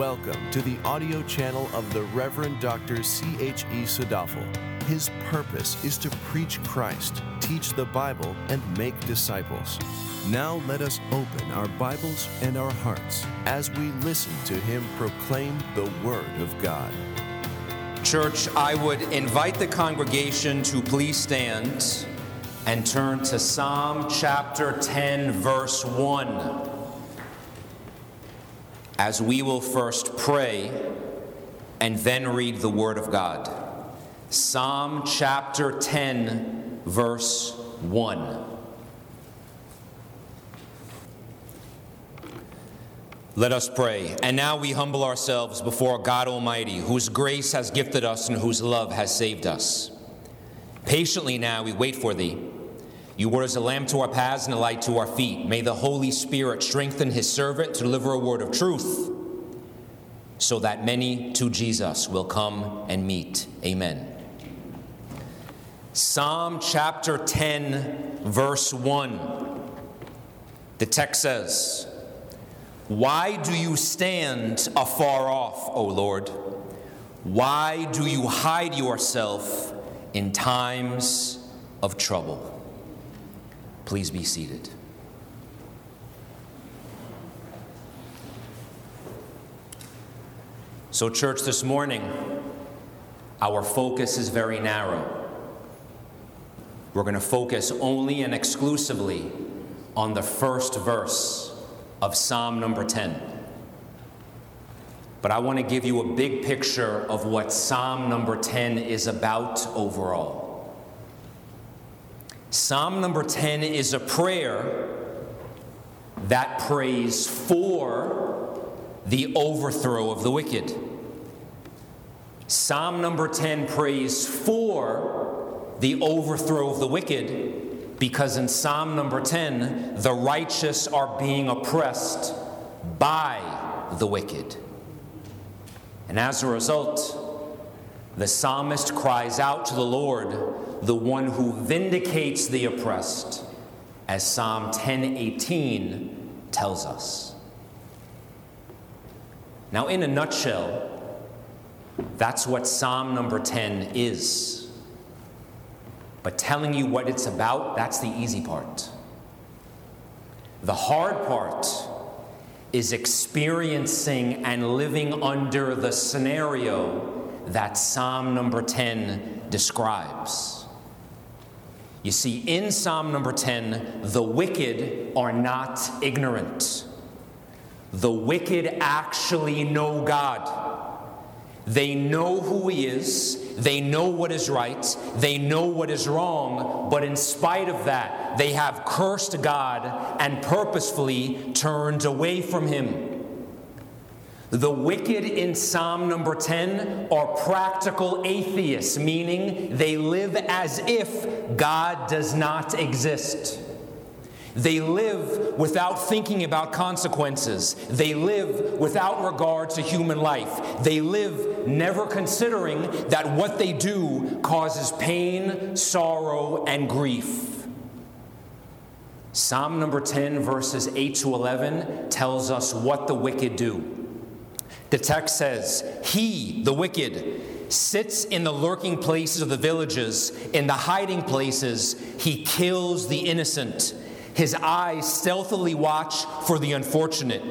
Welcome to the audio channel of the Reverend Dr. C.H.E. Sadoffel. His purpose is to preach Christ, teach the Bible, and make disciples. Now let us open our Bibles and our hearts as we listen to him proclaim the Word of God. Church, I would invite the congregation to please stand and turn to Psalm chapter 10, verse 1. As we will first pray and then read the Word of God. Psalm chapter 10, verse 1. Let us pray. And now we humble ourselves before God Almighty, whose grace has gifted us and whose love has saved us. Patiently now we wait for thee. Your word is a lamp to our paths and a light to our feet. May the Holy Spirit strengthen his servant to deliver a word of truth, so that many to Jesus will come and meet. Amen. Psalm chapter 10, verse 1. The text says, "Why do you stand afar off, O Lord? Why do you hide yourself in times of trouble?" Please be seated. So, church, this morning, our focus is very narrow. We're going to focus only and exclusively on the first verse of Psalm number 10. But I want to give you a big picture of what Psalm number 10 is about overall. Psalm number 10 is a prayer that prays for the overthrow of the wicked. Psalm number 10 prays for the overthrow of the wicked because in Psalm number 10, the righteous are being oppressed by the wicked. And as a result, the psalmist cries out to the Lord, the one who vindicates the oppressed, as Psalm 10:18 tells us. Now, in a nutshell, that's what Psalm number 10 is. But telling you what it's about, that's the easy part. The hard part is experiencing and living under the scenario that Psalm number 10 describes. You see, in Psalm number 10, the wicked are not ignorant. The wicked actually know God. They know who he is. They know what is right. They know what is wrong. But in spite of that, they have cursed God and purposefully turned away from him. The wicked in Psalm number 10 are practical atheists, meaning they live as if God does not exist. They live without thinking about consequences. They live without regard to human life. They live never considering that what they do causes pain, sorrow, and grief. Psalm number 10, verses 8 to 11, tells us what the wicked do. The text says, "He, the wicked, sits in the lurking places of the villages, in the hiding places. He kills the innocent. His eyes stealthily watch for the unfortunate.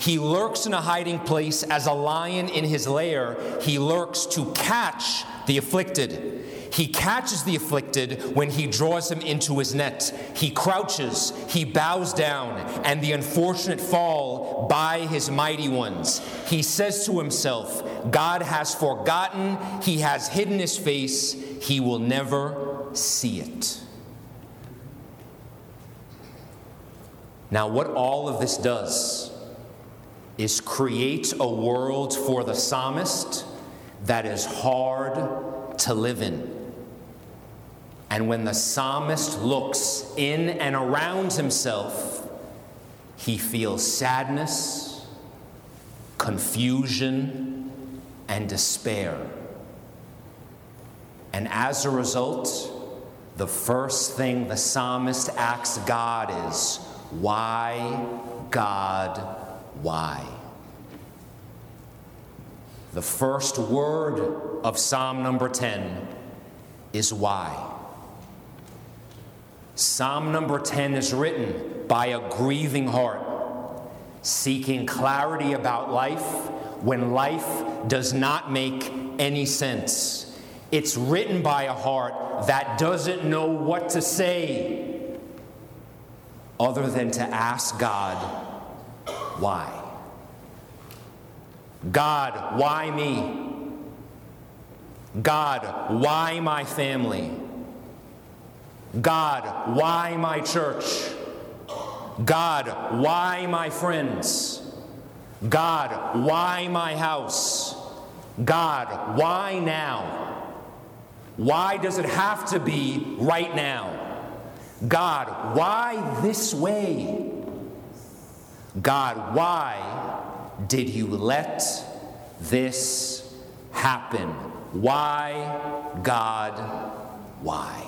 He lurks in a hiding place as a lion in his lair. He lurks to catch the afflicted. He catches the afflicted when he draws him into his net. He crouches, he bows down, and the unfortunate fall by his mighty ones. He says to himself, God has forgotten, he has hidden his face, he will never see it." Now, what all of this does is create a world for the psalmist that is hard to live in. And when the psalmist looks in and around himself, he feels sadness, confusion, and despair. And as a result, the first thing the psalmist asks God is, "Why, God, why?" The first word of Psalm number 10 is why. Psalm number 10 is written by a grieving heart, seeking clarity about life when life does not make any sense. It's written by a heart that doesn't know what to say other than to ask God, why? God, why me? God, why my family? God, why my church? God, why my friends? God, why my house? God, why now? Why does it have to be right now? God, why this way? God, why did you let this happen? Why, God, why?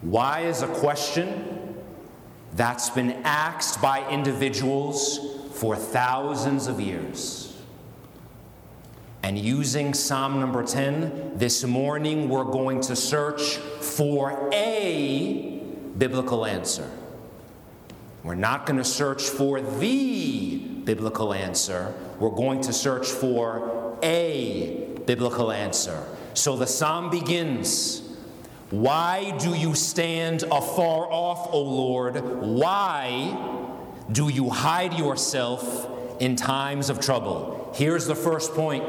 Why is a question that's been asked by individuals for thousands of years. And using Psalm number 10, this morning we're going to search for a biblical answer. We're not going to search for the biblical answer. We're going to search for a biblical answer. So the psalm begins, "Why do you stand afar off, O Lord? Why do you hide yourself in times of trouble?" Here's the first point.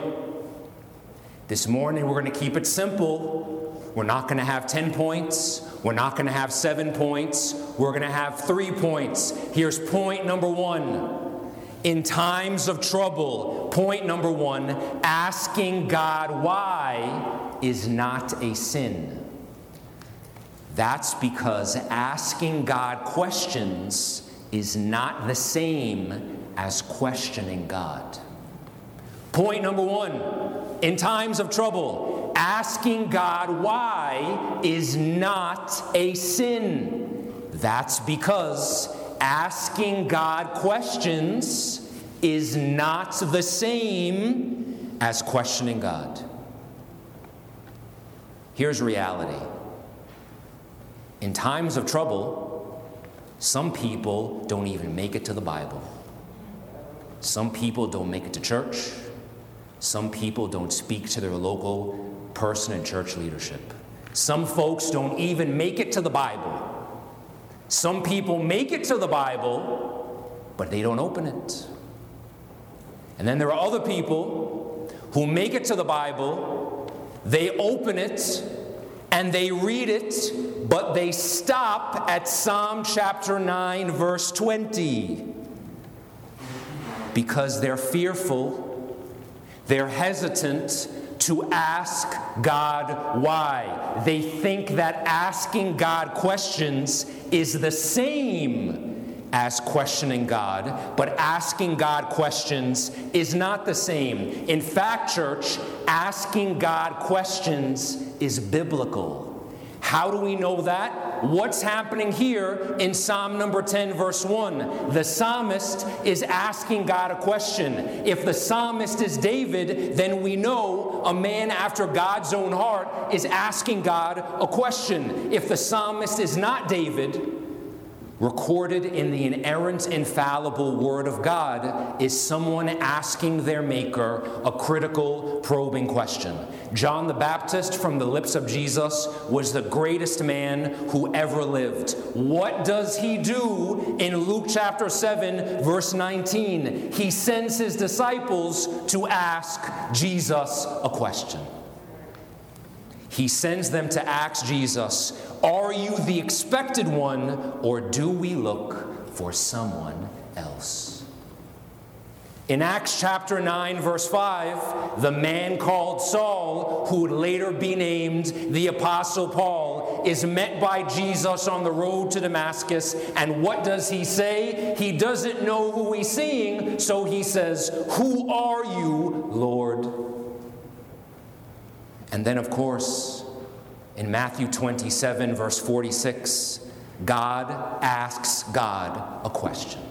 This morning we're going to keep it simple. We're not going to have 10 points. We're not going to have 7 points. We're going to have 3 points. Here's point number 1. In times of trouble, point number 1, asking God why is not a sin. That's because asking God questions is not the same as questioning God. Point number 1, in times of trouble, asking God why is not a sin. That's because asking God questions is not the same as questioning God. Here's reality. In times of trouble, some people don't even make it to the Bible. Some people don't make it to church. Some people don't speak to their local person in church leadership. Some folks don't even make it to the Bible. Some people make it to the Bible, but they don't open it. And then there are other people who make it to the Bible, they open it, and they read it, but they stop at Psalm chapter 9, verse 20, because they're fearful, they're hesitant to ask God why. They think that asking God questions is the same as questioning God, but asking God questions is not the same. In fact, church, asking God questions is biblical. How do we know that? What's happening here in Psalm number 10, verse 1? The psalmist is asking God a question. If the psalmist is David, then we know a man after God's own heart is asking God a question. If the psalmist is not David, recorded in the inerrant, infallible Word of God is someone asking their Maker a critical, probing question. John the Baptist, from the lips of Jesus, was the greatest man who ever lived. What does he do in Luke chapter 7, verse 19? He sends his disciples to ask Jesus a question. He sends them to ask Jesus, "Are you the expected one, or do we look for someone else?" In Acts chapter 9, verse 5, the man called Saul, who would later be named the Apostle Paul, is met by Jesus on the road to Damascus. And what does he say? He doesn't know who he's seeing, so he says, "Who are you, Lord?" And then, of course, in Matthew 27, verse 46, God asks God a question.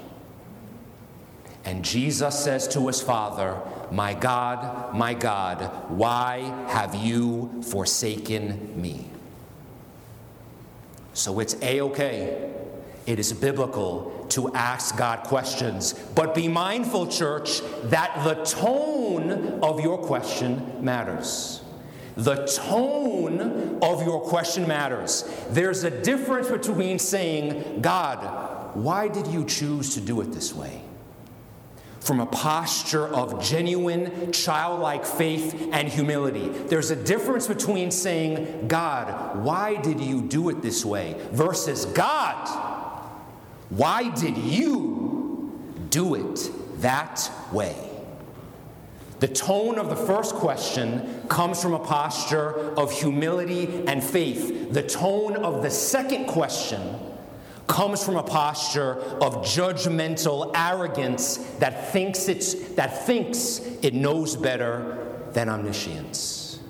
And Jesus says to his Father, my God, why have you forsaken me?" So it's a-okay. It is biblical to ask God questions. But be mindful, church, that the tone of your question matters. The tone of your question matters. There's a difference between saying, "God, why did you choose to do it this way?" from a posture of genuine childlike faith and humility. There's a difference between saying, "God, why did you do it this way?" versus, "God, why did you do it that way?" The tone of the first question comes from a posture of humility and faith. The tone of the second question comes from a posture of judgmental arrogance that thinks it knows better than omniscience.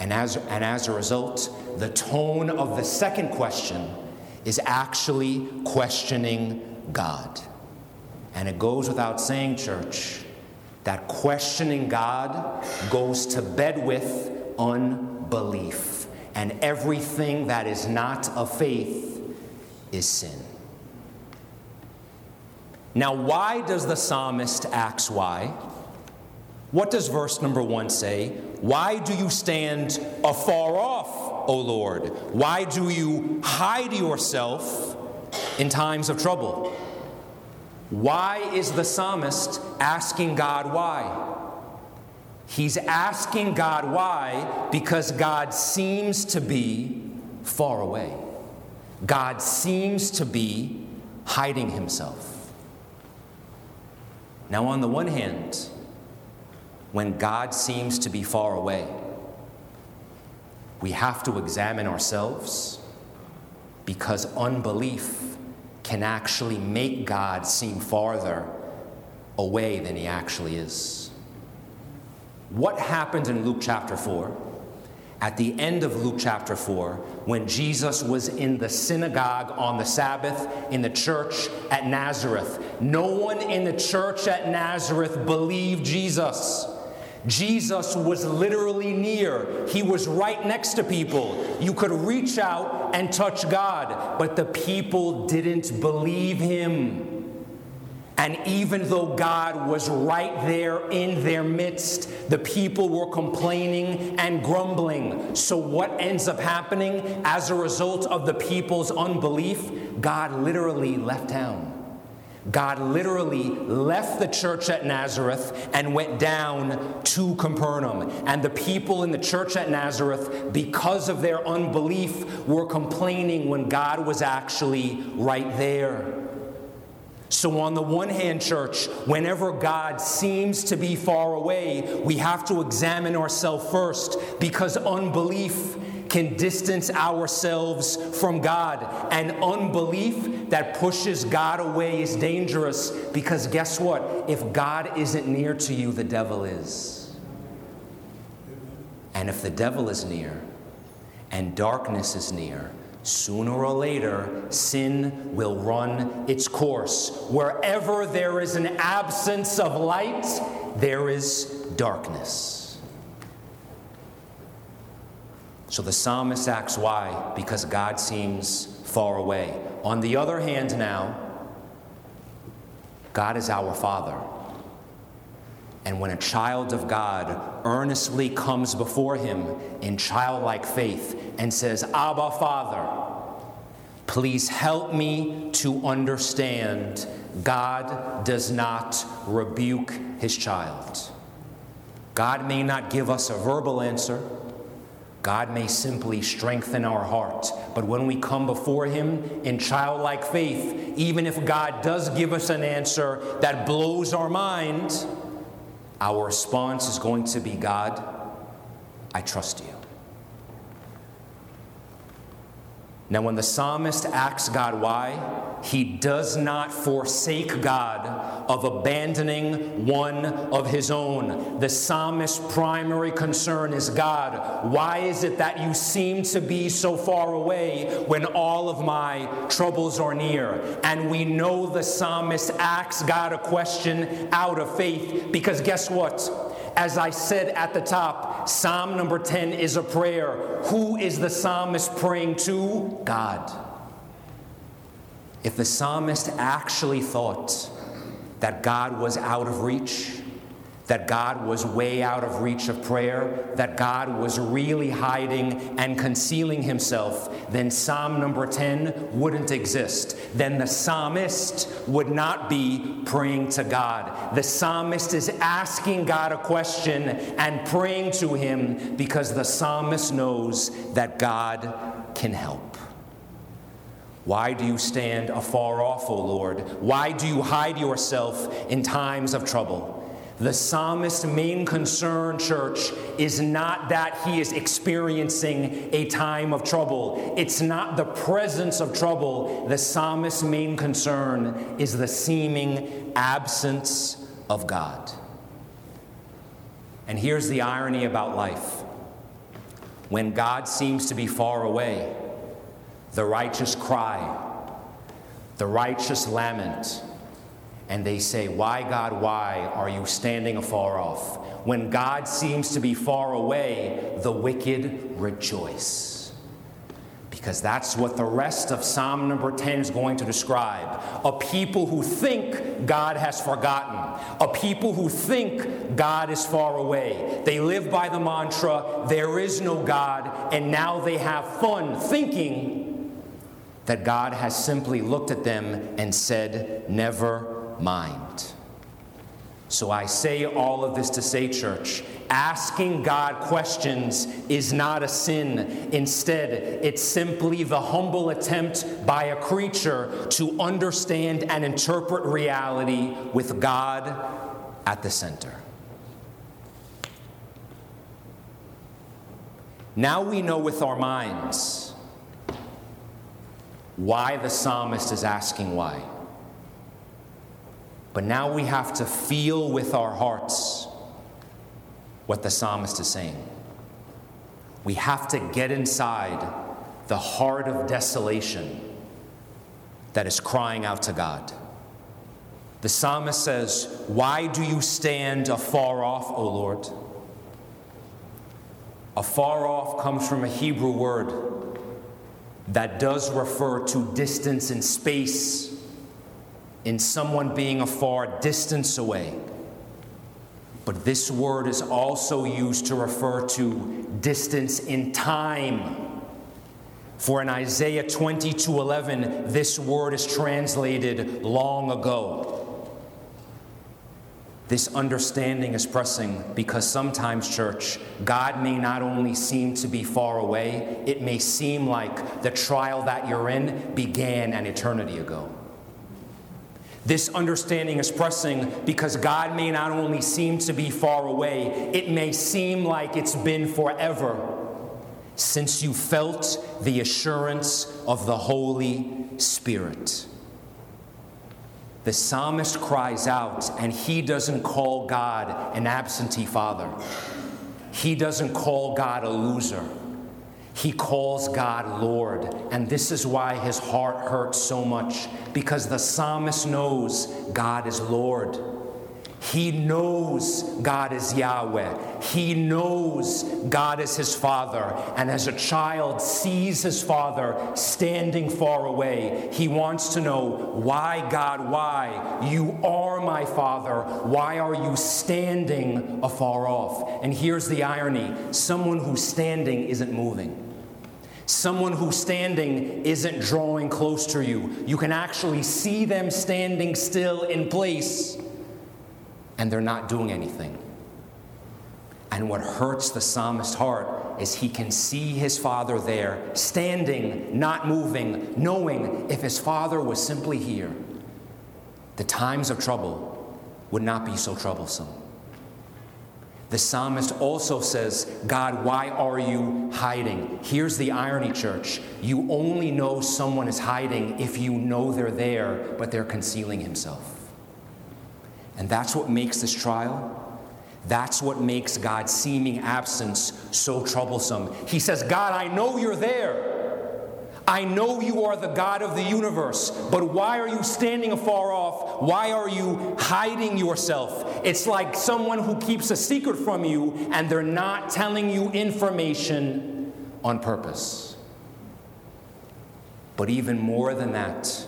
And as a result, the tone of the second question is actually questioning God. And it goes without saying, church, that questioning God goes to bed with unbelief. And everything that is not of faith is sin. Now, why does the psalmist ask why? What does verse number 1 say? "Why do you stand afar off, O Lord? Why do you hide yourself in times of trouble?" Why is the psalmist asking God why? He's asking God why because God seems to be far away. God seems to be hiding himself. Now, on the one hand, when God seems to be far away, we have to examine ourselves because unbelief can actually make God seem farther away than he actually is. What happened in Luke chapter 4? At the end of Luke chapter 4, when Jesus was in the synagogue on the Sabbath in the church at Nazareth, no one in the church at Nazareth believed Jesus. Jesus was literally near. He was right next to people. You could reach out and touch God, but the people didn't believe him. And even though God was right there in their midst, the people were complaining and grumbling. So what ends up happening as a result of the people's unbelief? God literally left town. God literally left the church at Nazareth and went down to Capernaum. And the people in the church at Nazareth, because of their unbelief, were complaining when God was actually right there. So on the one hand, church, whenever God seems to be far away, we have to examine ourselves first because unbelief can distance ourselves from God. And unbelief that pushes God away is dangerous because guess what? If God isn't near to you, the devil is. And if the devil is near and darkness is near, sooner or later, sin will run its course. Wherever there is an absence of light, there is darkness. So the psalmist asks why? Because God seems far away. On the other hand now, God is our Father. And when a child of God earnestly comes before him in childlike faith and says, "Abba, Father, please help me to understand," God does not rebuke his child. God may not give us a verbal answer. God may simply strengthen our heart. But when we come before him in childlike faith, even if God does give us an answer that blows our mind, our response is going to be, "God, I trust you." Now, when the psalmist asks God why, he does not forsake God of abandoning one of his own. The psalmist's primary concern is, God, why is it that you seem to be so far away when all of my troubles are near? And we know the psalmist asks God a question out of faith, because guess what? As I said at the top, Psalm number 10 is a prayer. Who is the psalmist praying to? God. If the psalmist actually thought that God was out of reach, that God was way out of reach of prayer, that God was really hiding and concealing himself, then Psalm number 10 wouldn't exist. Then the psalmist would not be praying to God. The psalmist is asking God a question and praying to him because the psalmist knows that God can help. Why do you stand afar off, O Lord? Why do you hide yourself in times of trouble? The psalmist's main concern, church, is not that he is experiencing a time of trouble. It's not the presence of trouble. The psalmist's main concern is the seeming absence of God. And here's the irony about life. When God seems to be far away, the righteous cry, the righteous lament, and they say, why, God, why are you standing afar off? When God seems to be far away, the wicked rejoice. Because that's what the rest of Psalm number 10 is going to describe. A people who think God has forgotten. A people who think God is far away. They live by the mantra, there is no God, and now they have fun thinking that God has simply looked at them and said, never mind. So I say all of this to say, church, asking God questions is not a sin. Instead, it's simply the humble attempt by a creature to understand and interpret reality with God at the center. Now we know with our minds why the psalmist is asking why. But now we have to feel with our hearts what the psalmist is saying. We have to get inside the heart of desolation that is crying out to God. The psalmist says, why do you stand afar off, O Lord? Afar off comes from a Hebrew word that does refer to distance in space, in someone being a far distance away. But this word is also used to refer to distance in time. For in Isaiah 22:11, this word is translated long ago. This understanding is pressing because sometimes, church, God may not only seem to be far away, it may seem like the trial that you're in began an eternity ago. This understanding is pressing because God may not only seem to be far away, it may seem like it's been forever since you felt the assurance of the Holy Spirit. The psalmist cries out, and he doesn't call God an absentee father. He doesn't call God a loser. He calls God Lord, and this is why his heart hurts so much, because the psalmist knows God is Lord. He knows God is Yahweh. He knows God is his Father, and as a child sees his Father standing far away, he wants to know, why, God, why? You are my Father. Why are you standing afar off? And here's the irony. Someone who's standing isn't moving. Someone who's standing isn't drawing close to you. You can actually see them standing still in place, and they're not doing anything. And what hurts the psalmist's heart is he can see his Father there, standing, not moving, knowing if his Father was simply here, the times of trouble would not be so troublesome. The psalmist also says, God, why are you hiding? Here's the irony, church. You only know someone is hiding if you know they're there, but they're concealing himself. And that's what makes this trial. That's what makes God's seeming absence so troublesome. He says, God, I know you're there. I know you are the God of the universe, but why are you standing afar off? Why are you hiding yourself? It's like someone who keeps a secret from you and they're not telling you information on purpose. But even more than that,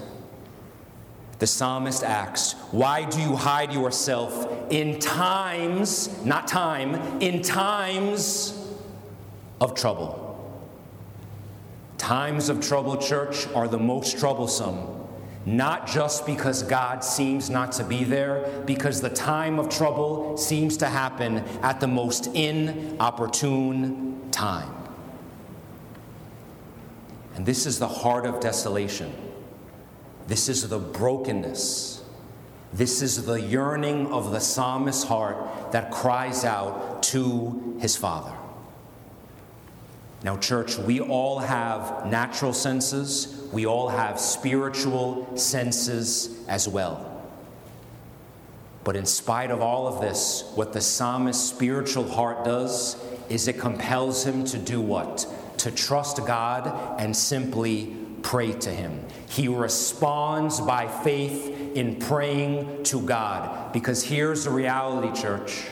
the psalmist asks, why do you hide yourself in times of trouble? Times of trouble, church, are the most troublesome. Not just because God seems not to be there, because the time of trouble seems to happen at the most inopportune time. And this is the heart of desolation. This is the brokenness. This is the yearning of the psalmist's heart that cries out to his Father. Now, church, we all have natural senses. We all have spiritual senses as well. But in spite of all of this, what the psalmist's spiritual heart does is it compels him to do what? To trust God and simply pray to him. He responds by faith in praying to God. Because here's the reality, church.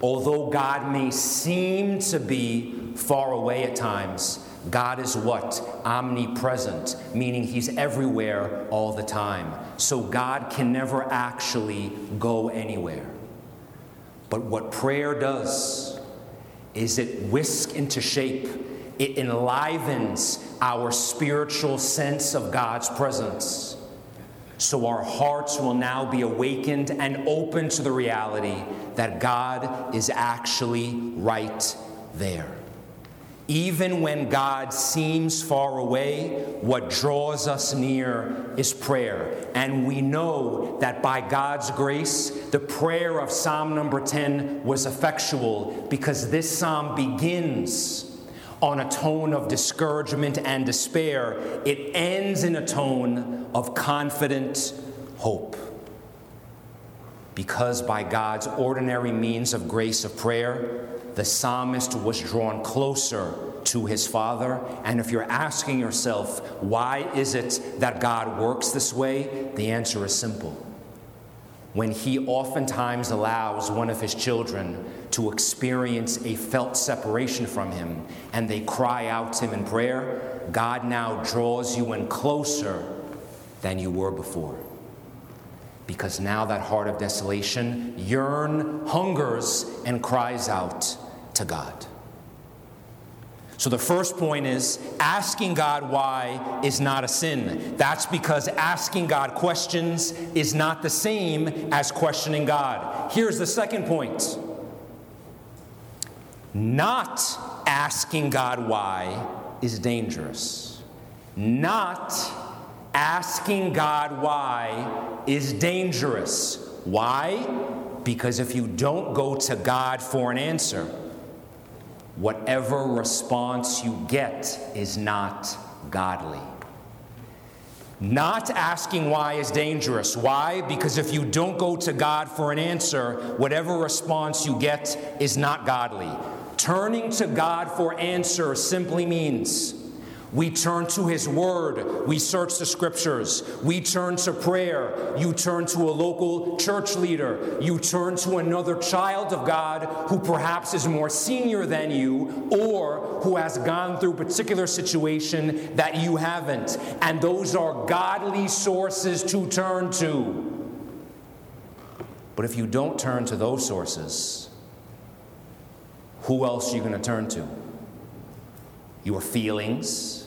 Although God may seem to be far away at times, God is what? Omnipresent, meaning he's everywhere all the time. So God can never actually go anywhere. But what prayer does is it whisks into shape, it enlivens our spiritual sense of God's presence. So our hearts will now be awakened and open to the reality that God is actually right there. Even when God seems far away, what draws us near is prayer. And we know that by God's grace, the prayer of Psalm number 10 was effectual because this psalm begins on a tone of discouragement and despair. It ends in a tone of confident hope. Because by God's ordinary means of grace of prayer, the psalmist was drawn closer to his Father. And if you're asking yourself, why is it that God works this way? The answer is simple. When he oftentimes allows one of his children to experience a felt separation from him, and they cry out to him in prayer, God now draws you in closer than you were before. Because now that heart of desolation hungers, and cries out to God. So the first point is, asking God why is not a sin. That's because asking God questions is not the same as questioning God. Here's the second point. Not asking God why is dangerous. Not asking God why is dangerous. Why? Because if you don't go to God for an answer, whatever response you get is not godly. Not asking why is dangerous. Why? Because if you don't go to God for an answer, whatever response you get is not godly. Turning to God for answer simply means we turn to his word. We search the scriptures. We turn to prayer. You turn to a local church leader. You turn to another child of God who perhaps is more senior than you or who has gone through a particular situation that you haven't. And those are godly sources to turn to. But if you don't turn to those sources, who else are you going to turn to? Your feelings,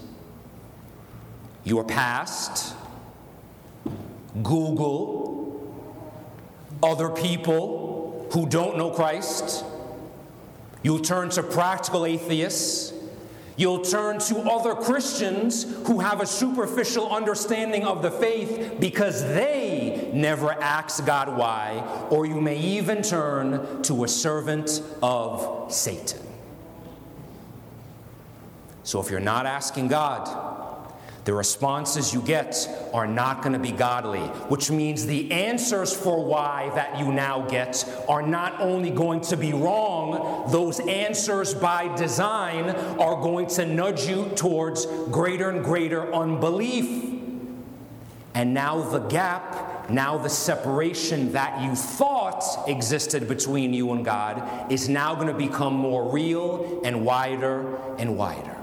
your past, Google, other people who don't know Christ. You'll turn to practical atheists. You'll turn to other Christians who have a superficial understanding of the faith because they never ask God why, or you may even turn to a servant of Satan. So if you're not asking God, the responses you get are not going to be godly, which means the answers for why that you now get are not only going to be wrong, those answers by design are going to nudge you towards greater and greater unbelief. And now the gap, now the separation that you thought existed between you and God is now going to become more real and wider and wider.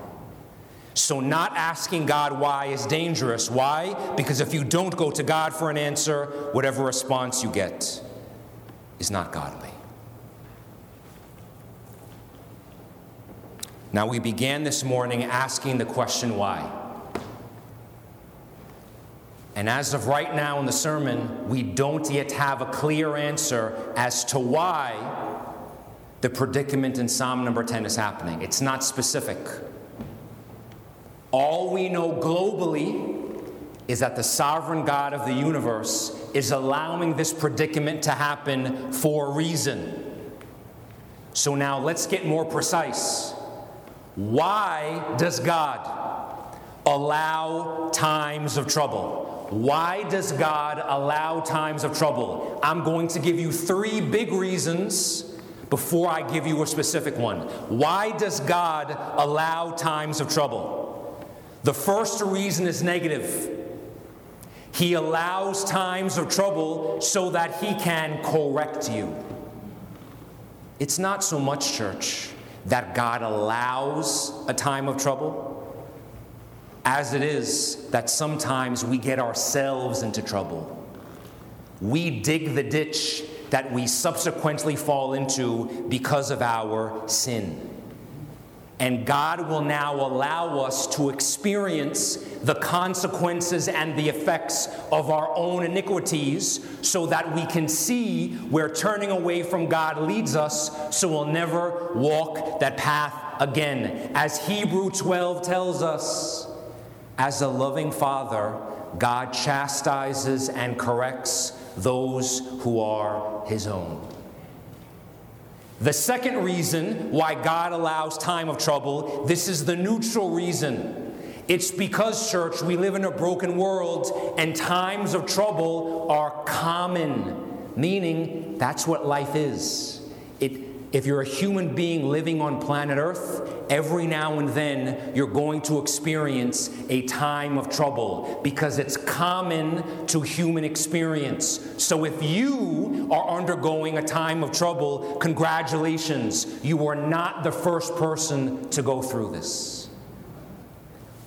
So not asking God why is dangerous. Why? Because if you don't go to God for an answer, whatever response you get is not godly. Now we began this morning asking the question why. And as of right now in the sermon, we don't yet have a clear answer as to why the predicament in Psalm number 10 is happening. It's not specific. All we know globally is that the sovereign God of the universe is allowing this predicament to happen for a reason. So now let's get more precise. Why does God allow times of trouble? Why does God allow times of trouble? I'm going to give you three big reasons before I give you a specific one. Why does God allow times of trouble? The first reason is negative. He allows times of trouble so that he can correct you. It's not so much, church, that God allows a time of trouble, as it is that sometimes we get ourselves into trouble. We dig the ditch that we subsequently fall into because of our sin. And God will now allow us to experience the consequences and the effects of our own iniquities so that we can see where turning away from God leads us, so we'll never walk that path again. As Hebrews 12 tells us, as a loving father, God chastises and corrects those who are his own. The second reason why God allows time of trouble, this is the neutral reason. It's because, church, we live in a broken world and times of trouble are common, meaning that's what life is. If you're a human being living on planet Earth, every now and then you're going to experience a time of trouble because it's common to human experience. So if you are undergoing a time of trouble, congratulations, you are not the first person to go through this.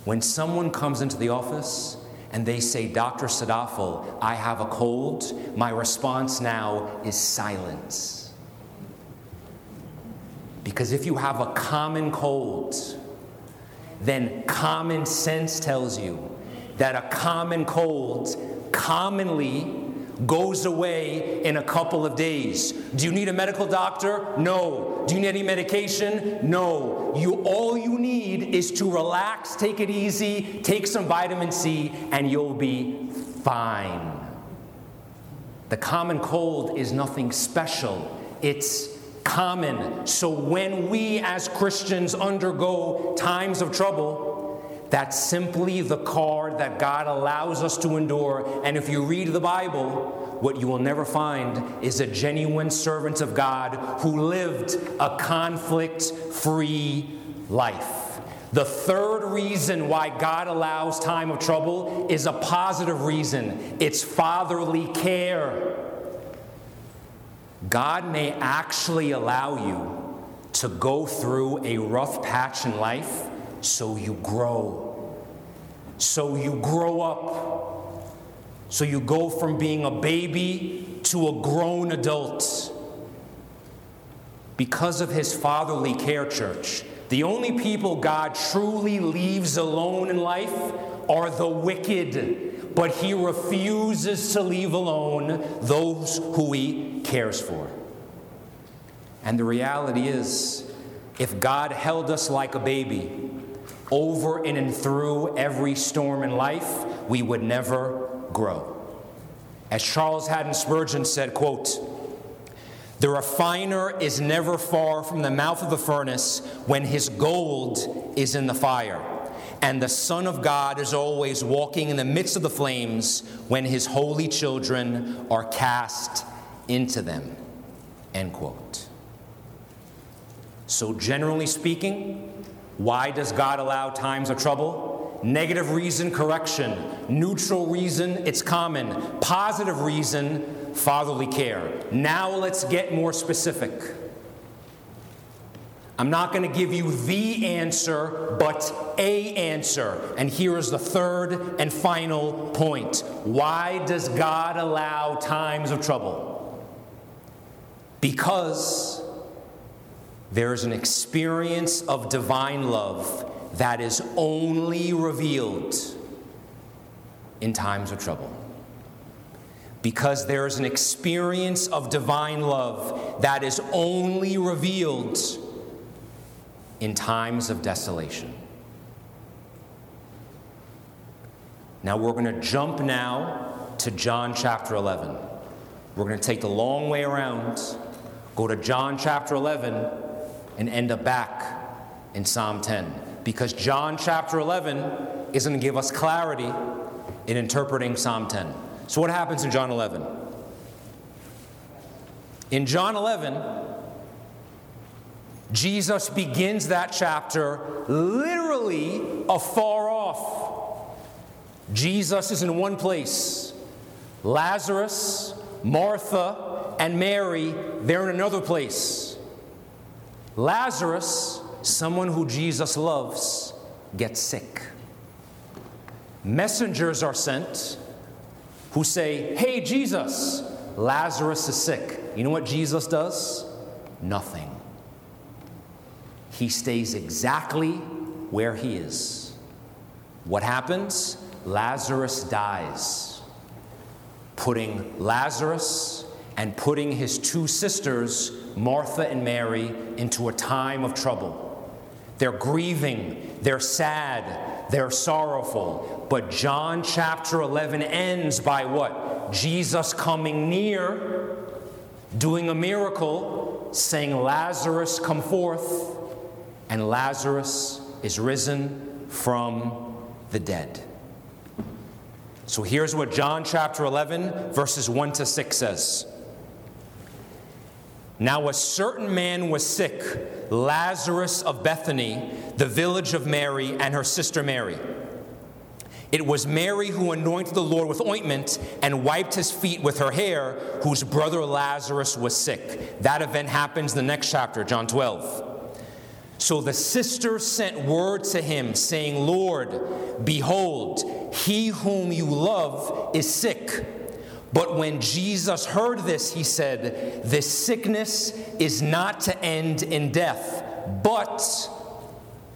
When someone comes into the office and they say, "Dr. Sadoffel, I have a cold," my response now is silence. Because if you have a common cold, then common sense tells you that a common cold commonly goes away in a couple of days. Do you need a medical doctor? No. Do you need any medication? No. All you need is to relax, take it easy, take some vitamin C, and you'll be fine. The common cold is nothing special. It's common. So when we as Christians undergo times of trouble, that's simply the card that God allows us to endure. And if you read the Bible, what you will never find is a genuine servant of God who lived a conflict-free life. The third reason why God allows time of trouble is a positive reason. It's fatherly care. God may actually allow you to go through a rough patch in life so you grow. So you grow up. So you go from being a baby to a grown adult. Because of his fatherly care, church, the only people God truly leaves alone in life are the wicked. But he refuses to leave alone those who he cares for. And the reality is, if God held us like a baby over and through every storm in life, we would never grow. As Charles Haddon Spurgeon said, quote, "The refiner is never far from the mouth of the furnace when his gold is in the fire, and the Son of God is always walking in the midst of the flames when his holy children are cast into them." End quote. So generally speaking, why does God allow times of trouble? Negative reason, correction. Neutral reason, it's common. Positive reason, fatherly care. Now let's get more specific. I'm not going to give you the answer, but an answer. And here is the third and final point. Why does God allow times of trouble? Because there is an experience of divine love that is only revealed in times of trouble. Because there is an experience of divine love that is only revealed in times of desolation. Now we're going to jump now to John chapter 11. We're going to take the long way around, go to John chapter 11, and end up back in Psalm 10. Because John chapter 11 is going to give us clarity in interpreting Psalm 10. So what happens in John 11? In John 11, Jesus begins that chapter literally afar off. Jesus is in one place. Lazarus, Martha, and Mary, they're in another place. Lazarus, someone who Jesus loves, gets sick. Messengers are sent who say, "Hey, Jesus, Lazarus is sick." You know what Jesus does? Nothing. He stays exactly where he is. What happens? Lazarus dies, putting Lazarus and putting his two sisters, Martha and Mary, into a time of trouble. They're grieving, they're sad, they're sorrowful. But John chapter 11 ends by what? Jesus coming near, doing a miracle, saying, "Lazarus, come forth," and Lazarus is risen from the dead. So here's what John chapter 11, verses 1 to 6 says. "Now a certain man was sick, Lazarus of Bethany, the village of Mary and her sister Mary. It was Mary who anointed the Lord with ointment and wiped his feet with her hair, whose brother Lazarus was sick." That event happens in the next chapter, John 12. "So the sister sent word to him, saying, 'Lord, behold, he whom you love is sick.' But when Jesus heard this, he said, 'This sickness is not to end in death, but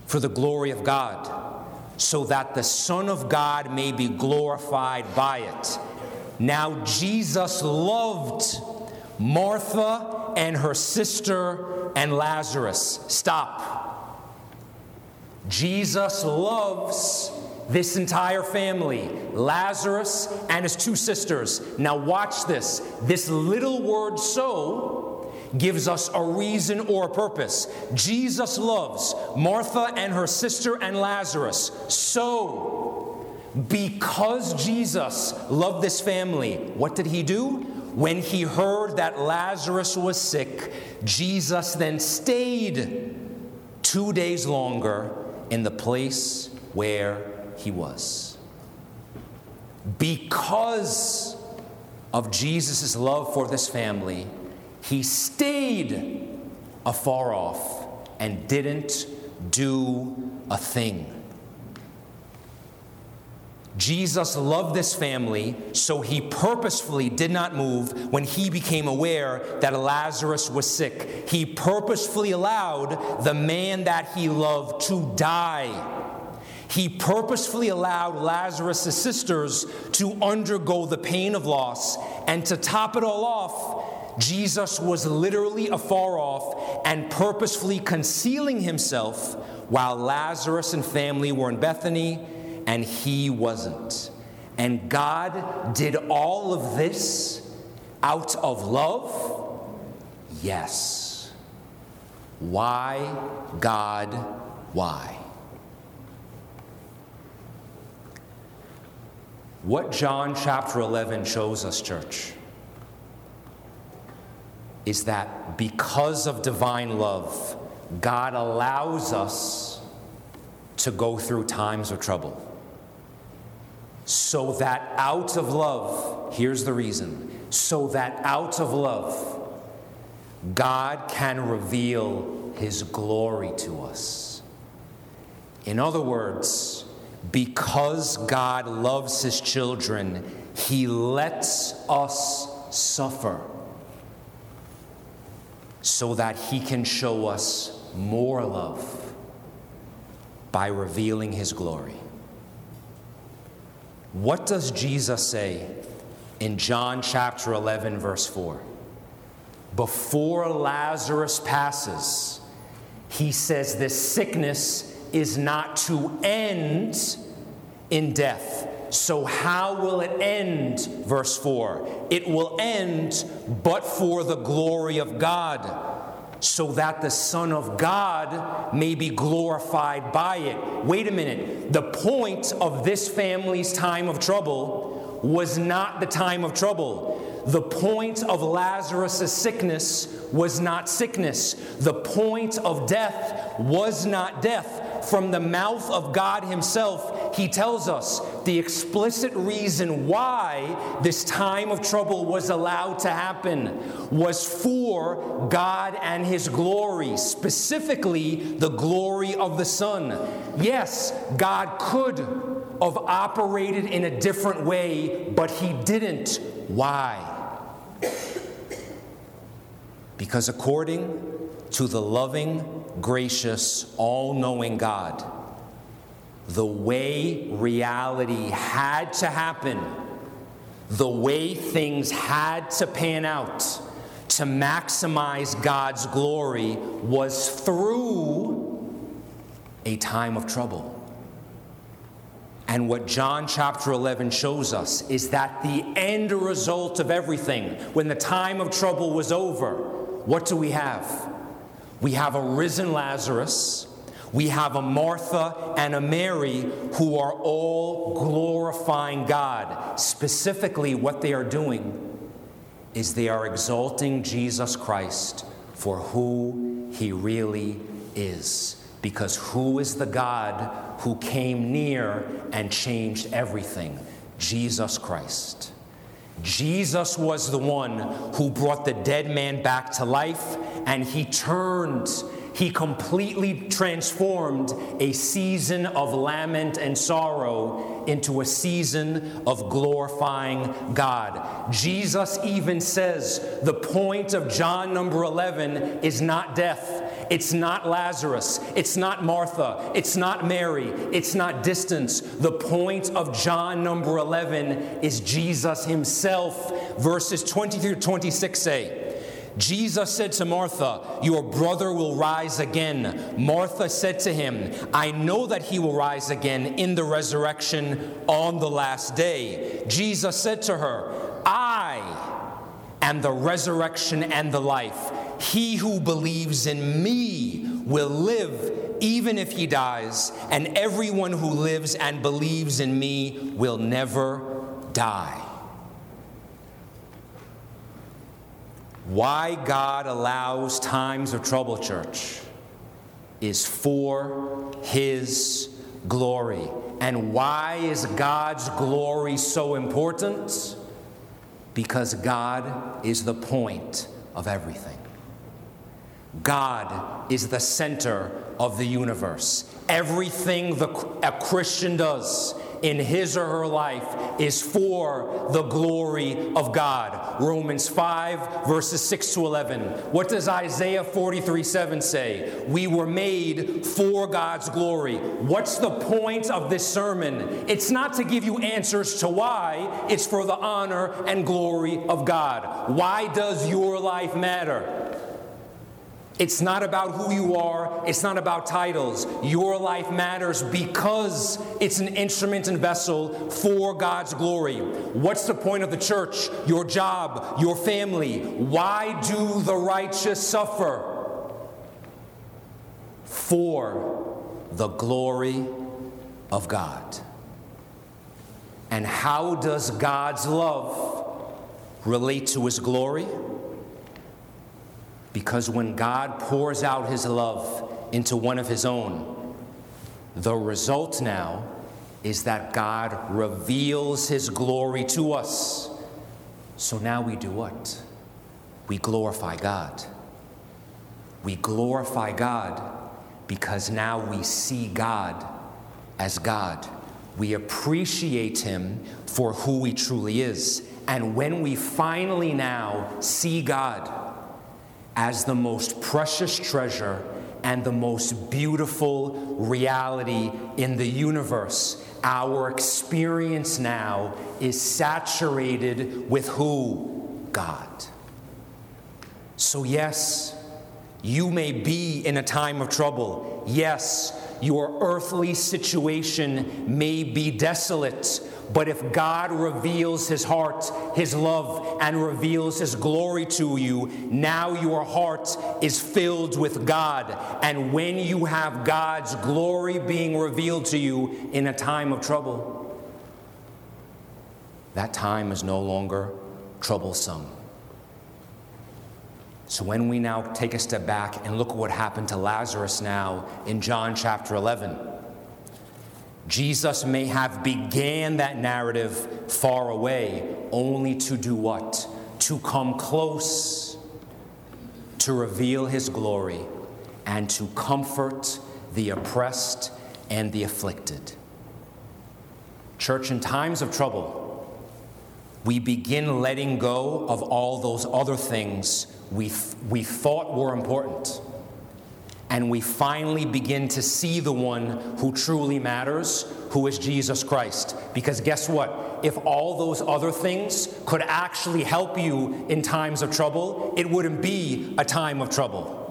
for the glory of God, so that the Son of God may be glorified by it.' Now Jesus loved Martha and her sister and Lazarus." Stop. Jesus loves this entire family, Lazarus and his two sisters. Now watch this. This little word "so" gives us a reason or a purpose. Jesus loves Martha and her sister and Lazarus. So, because Jesus loved this family, what did he do? When he heard that Lazarus was sick, Jesus then stayed 2 days longer in the place where he was. Because of Jesus' love for this family, he stayed afar off and didn't do a thing. Jesus loved this family, so he purposefully did not move when he became aware that Lazarus was sick. He purposefully allowed the man that he loved to die. He purposefully allowed Lazarus' sisters to undergo the pain of loss. And to top it all off, Jesus was literally afar off and purposefully concealing himself while Lazarus and family were in Bethany, and he wasn't. And God did all of this out of love? Yes. Why, God, why? What John chapter 11 shows us, church, is that because of divine love, God allows us to go through times of trouble. So that out of love, here's the reason, so that out of love, God can reveal his glory to us. In other words, because God loves his children, he lets us suffer so that he can show us more love by revealing his glory. What does Jesus say in John chapter 11, verse 4? Before Lazarus passes, he says this sickness is not to end in death. So how will it end? Verse 4. It will end but for the glory of God, so that the Son of God may be glorified by it. Wait a minute. The point of this family's time of trouble was not the time of trouble. The point of Lazarus' sickness was not sickness. The point of death was not death. From the mouth of God himself, he tells us the explicit reason why this time of trouble was allowed to happen was for God and his glory, specifically the glory of the Son. Yes, God could have operated in a different way, but he didn't. Why? Because according to the loving, gracious, all-knowing God, the way reality had to happen, the way things had to pan out to maximize God's glory was through a time of trouble. And what John chapter 11 shows us is that the end result of everything, when the time of trouble was over, what do we have? We have a risen Lazarus. We have a Martha and a Mary who are all glorifying God. Specifically, what they are doing is they are exalting Jesus Christ for who he really is. Because who is the God who came near and changed everything? Jesus Christ. Jesus was the one who brought the dead man back to life, and he completely transformed a season of lament and sorrow into a season of glorifying God. Jesus even says the point of John number 11 is not death. It's not Lazarus. It's not Martha. It's not Mary. It's not distance. The point of John number 11 is Jesus himself. Verses 20 through 26 say, Jesus said to Martha, "Your brother will rise again." Martha said to him, "I know that he will rise again in the resurrection on the last day." Jesus said to her, "I am the resurrection and the life. He who believes in me will live even if he dies, and everyone who lives and believes in me will never die." Why God allows times of trouble, church, is for his glory. And why is God's glory so important? Because God is the point of everything. God is the center of the universe. Everything a Christian does in his or her life is for the glory of God. Romans 5, verses 6 to 11. What does Isaiah 43:7 say? We were made for God's glory. What's the point of this sermon? It's not to give you answers to why. It's for the honor and glory of God. Why does your life matter? It's not about who you are. It's not about titles. Your life matters because it's an instrument and vessel for God's glory. What's the point of the church, your job, your family? Why do the righteous suffer? For the glory of God. And how does God's love relate to His glory? Because when God pours out His love into one of His own, the result now is that God reveals His glory to us. So now we do what? We glorify God. We glorify God because now we see God as God. We appreciate Him for who He truly is. And when we finally now see God as the most precious treasure and the most beautiful reality in the universe, our experience now is saturated with who? God. So yes, you may be in a time of trouble. Yes, your earthly situation may be desolate. But if God reveals His heart, His love, and reveals His glory to you, now your heart is filled with God. And when you have God's glory being revealed to you in a time of trouble, that time is no longer troublesome. So when we now take a step back and look at what happened to Lazarus now in John chapter 11, Jesus may have began that narrative far away, only to do what? To come close, to reveal His glory, and to comfort the oppressed and the afflicted. Church, in times of trouble, we begin letting go of all those other things we thought were important. And we finally begin to see the one who truly matters, who is Jesus Christ. Because guess what? If all those other things could actually help you in times of trouble, it wouldn't be a time of trouble.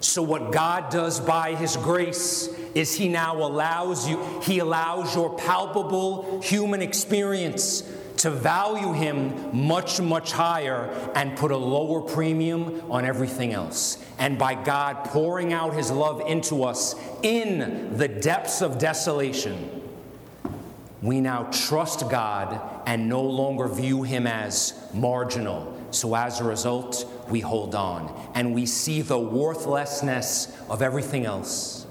So what God does by His grace is He now allows you, He allows your palpable human experience to value Him much, much higher and put a lower premium on everything else. And by God pouring out His love into us in the depths of desolation, we now trust God and no longer view Him as marginal. So as a result, we hold on and we see the worthlessness of everything else.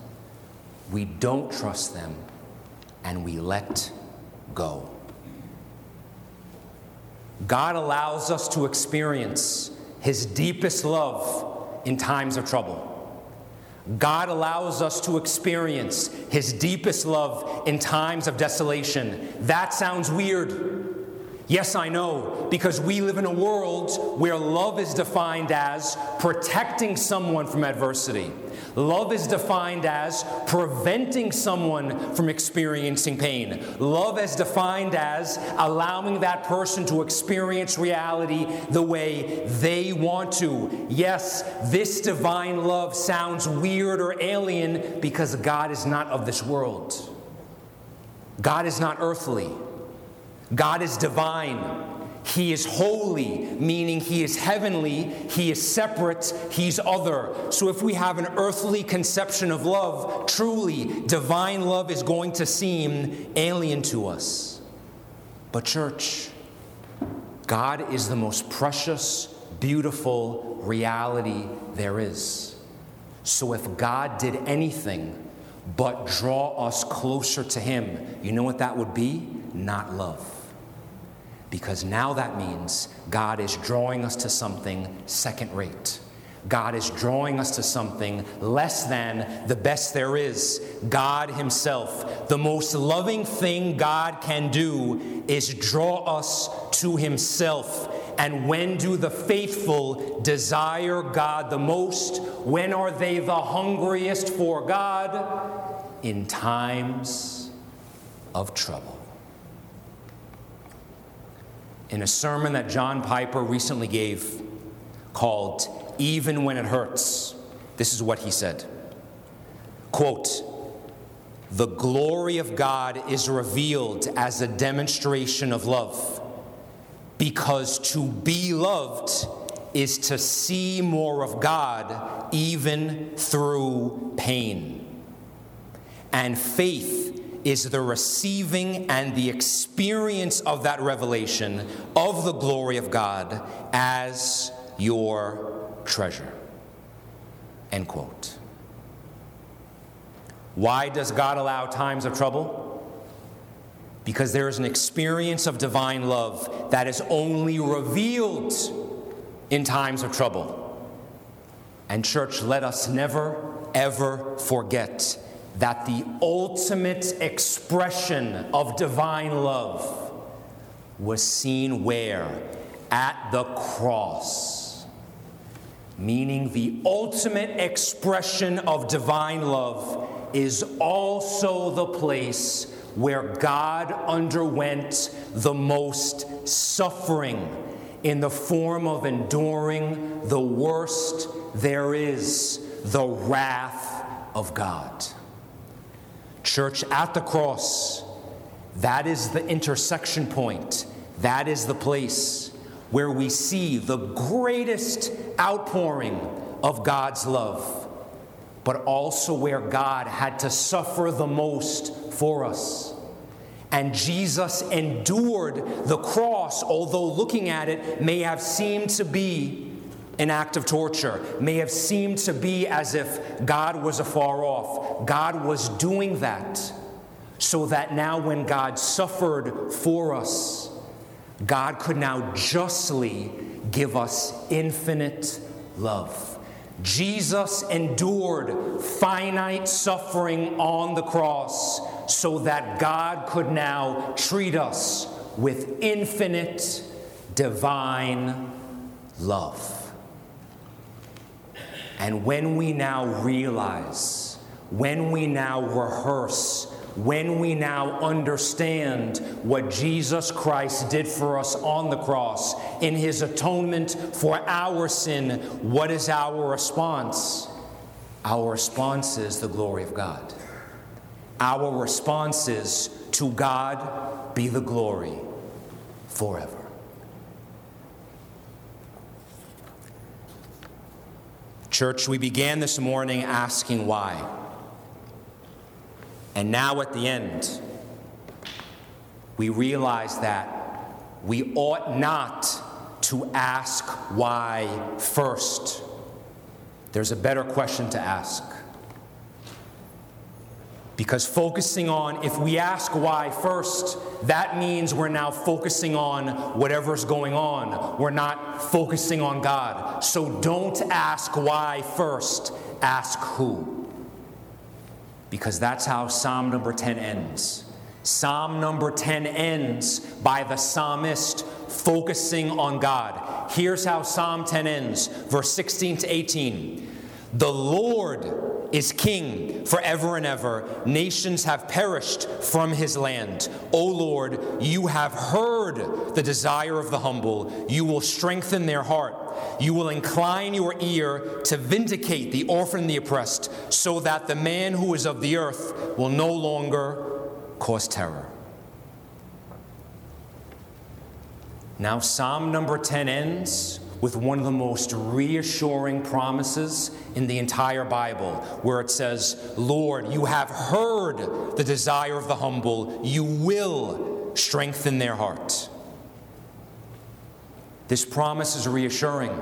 We don't trust them and we let go. God allows us to experience His deepest love in times of trouble. God allows us to experience His deepest love in times of desolation. That sounds weird. Yes, I know, because we live in a world where love is defined as protecting someone from adversity. Love is defined as preventing someone from experiencing pain. Love is defined as allowing that person to experience reality the way they want to. Yes, this divine love sounds weird or alien because God is not of this world. God is not earthly. God is divine. He is holy, meaning He is heavenly, He is separate, He's other. So if we have an earthly conception of love, truly divine love is going to seem alien to us. But church, God is the most precious, beautiful reality there is. So if God did anything but draw us closer to Him, you know what that would be? Not love. Because now that means God is drawing us to something second rate. God is drawing us to something less than the best there is, God Himself. The most loving thing God can do is draw us to Himself. And when do the faithful desire God the most? When are they the hungriest for God? In times of trouble. In a sermon that John Piper recently gave called Even When It Hurts, This is what he said, quote, "The glory of God is revealed as a demonstration of love, because to be loved is to see more of God even through pain. And faith is the receiving and the experience of that revelation of the glory of God as your treasure." End quote. Why does God allow times of trouble? Because there is an experience of divine love that is only revealed in times of trouble. And church, let us never, ever forget that the ultimate expression of divine love was seen where? At the cross. Meaning the ultimate expression of divine love is also the place where God underwent the most suffering in the form of enduring the worst there is, the wrath of God. Church, at the cross, that is the intersection point. That is the place where we see the greatest outpouring of God's love, but also where God had to suffer the most for us. And Jesus endured the cross, although looking at it may have seemed to be an act of torture, may have seemed to be as if God was afar off. God was doing that so that now when God suffered for us, God could now justly give us infinite love. Jesus endured finite suffering on the cross so that God could now treat us with infinite divine love. And when we now realize, when we now rehearse, when we now understand what Jesus Christ did for us on the cross in his atonement for our sin, what is our response? Our response is the glory of God. Our response is, to God be the glory forever. Church, we began this morning asking why. And now at the end, we realize that we ought not to ask why first. There's a better question to ask. Because focusing on, if we ask why first, that means we're now focusing on whatever's going on. We're not focusing on God. So don't ask why first, ask who. Because that's how Psalm number 10 ends. Psalm number 10 ends by the psalmist focusing on God. Here's how Psalm 10 ends, verse 16 to 18. The Lord is king forever and ever. Nations have perished from his land. O Lord, you have heard the desire of the humble. You will strengthen their heart. You will incline your ear to vindicate the orphan and the oppressed, so that the man who is of the earth will no longer cause terror. Now, Psalm number 10 ends with one of the most reassuring promises in the entire Bible, where it says, Lord, you have heard the desire of the humble. You will strengthen their heart. This promise is reassuring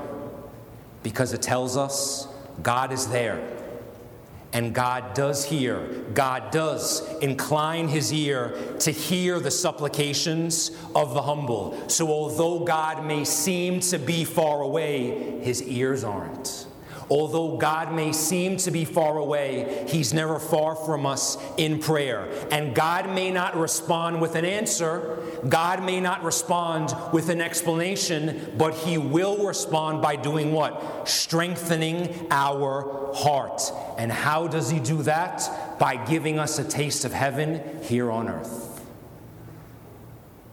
because it tells us God is there. And God does hear. God does incline his ear to hear the supplications of the humble. So although God may seem to be far away, his ears aren't. Although God may seem to be far away, he's never far from us in prayer. And God may not respond with an answer. God may not respond with an explanation, but he will respond by doing what? Strengthening our heart. And how does he do that? By giving us a taste of heaven here on earth.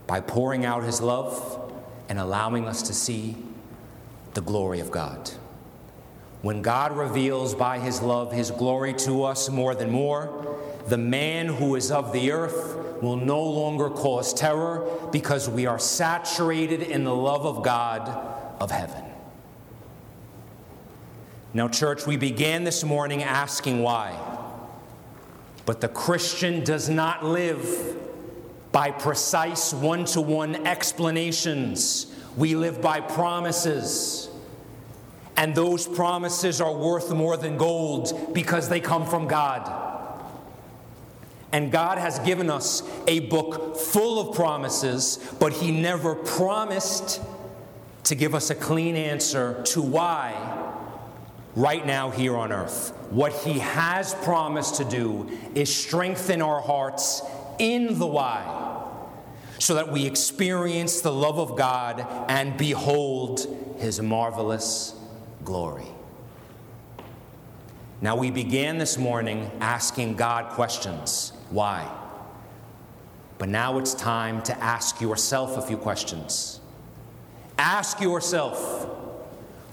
By pouring out his love and allowing us to see the glory of God. When God reveals by his love his glory to us more than more, the man who is of the earth will no longer cause terror because we are saturated in the love of God of heaven. Now, church, we began this morning asking why. But the Christian does not live by precise one-to-one explanations. We live by promises. And those promises are worth more than gold because they come from God. And God has given us a book full of promises, but he never promised to give us a clean answer to why right now here on earth. What he has promised to do is strengthen our hearts in the why, so that we experience the love of God and behold his marvelous glory. Now, we began this morning asking God questions. Why? But now it's time to ask yourself a few questions. Ask yourself,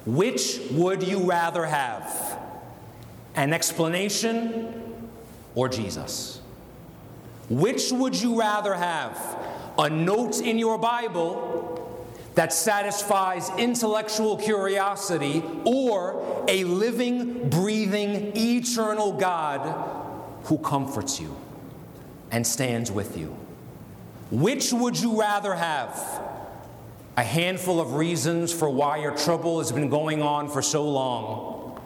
which would you rather have? An explanation or Jesus? Which would you rather have? A note in your Bible that satisfies intellectual curiosity, or a living, breathing, eternal God who comforts you and stands with you? Which would you rather have? A handful of reasons for why your trouble has been going on for so long?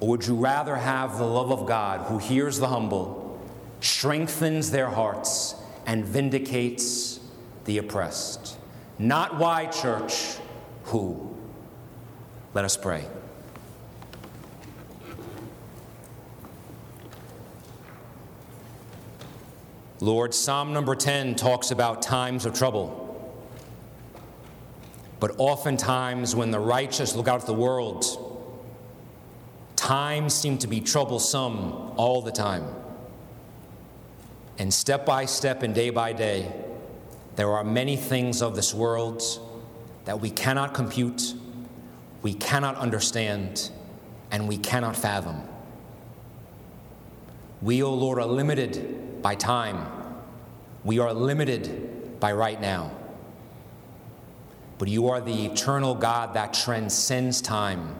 Or would you rather have the love of God who hears the humble, strengthens their hearts, and vindicates the oppressed? Not why, church, who? Let us pray. Lord, Psalm number 10 talks about times of trouble. But oftentimes when the righteous look out at the world, times seem to be troublesome all the time. And step by step and day by day, there are many things of this world that we cannot compute, we cannot understand, and we cannot fathom. We, O Lord, are limited by time. We are limited by right now. But you are the eternal God that transcends time.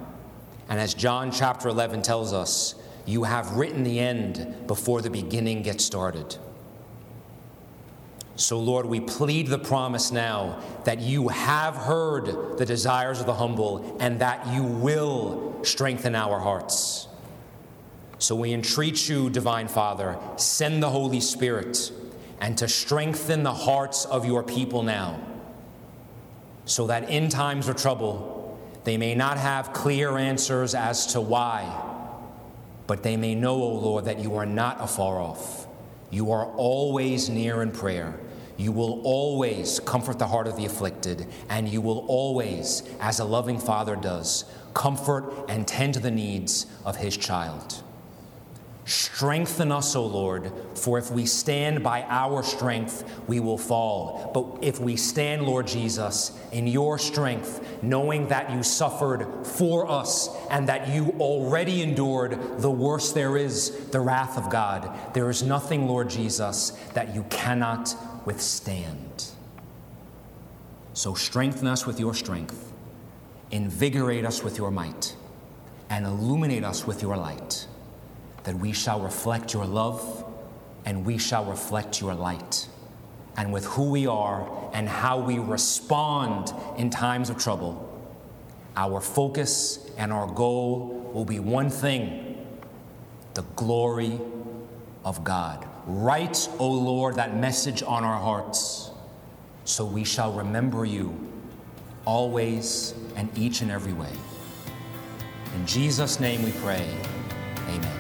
And as John chapter 11 tells us, you have written the end before the beginning gets started. So, Lord, we plead the promise now that you have heard the desires of the humble and that you will strengthen our hearts. So we entreat you, Divine Father, send the Holy Spirit and to strengthen the hearts of your people now, so that in times of trouble they may not have clear answers as to why, but they may know, O Lord, that you are not afar off. You are always near in prayer. You will always comfort the heart of the afflicted, and you will always, as a loving father does, comfort and tend to the needs of his child. Strengthen us, O Lord, for if we stand by our strength, we will fall. But if we stand, Lord Jesus, in your strength, knowing that you suffered for us and that you already endured the worst there is, the wrath of God, there is nothing, Lord Jesus, that you cannot withstand. So strengthen us with your strength, invigorate us with your might, and illuminate us with your light, that we shall reflect your love and we shall reflect your light. And with who we are and how we respond in times of trouble, our focus and our goal will be one thing: the glory of God. Write, O Lord, that message on our hearts, so we shall remember you always and each and every way. In Jesus' name we pray. Amen.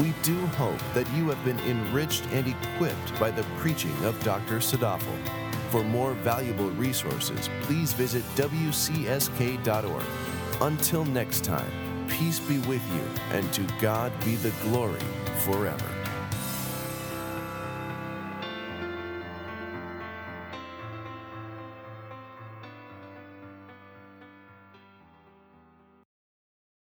We do hope that you have been enriched and equipped by the preaching of Dr. Sadoffel. For more valuable resources, please visit wcsk.org. Until next time, peace be with you, and to God be the glory forever.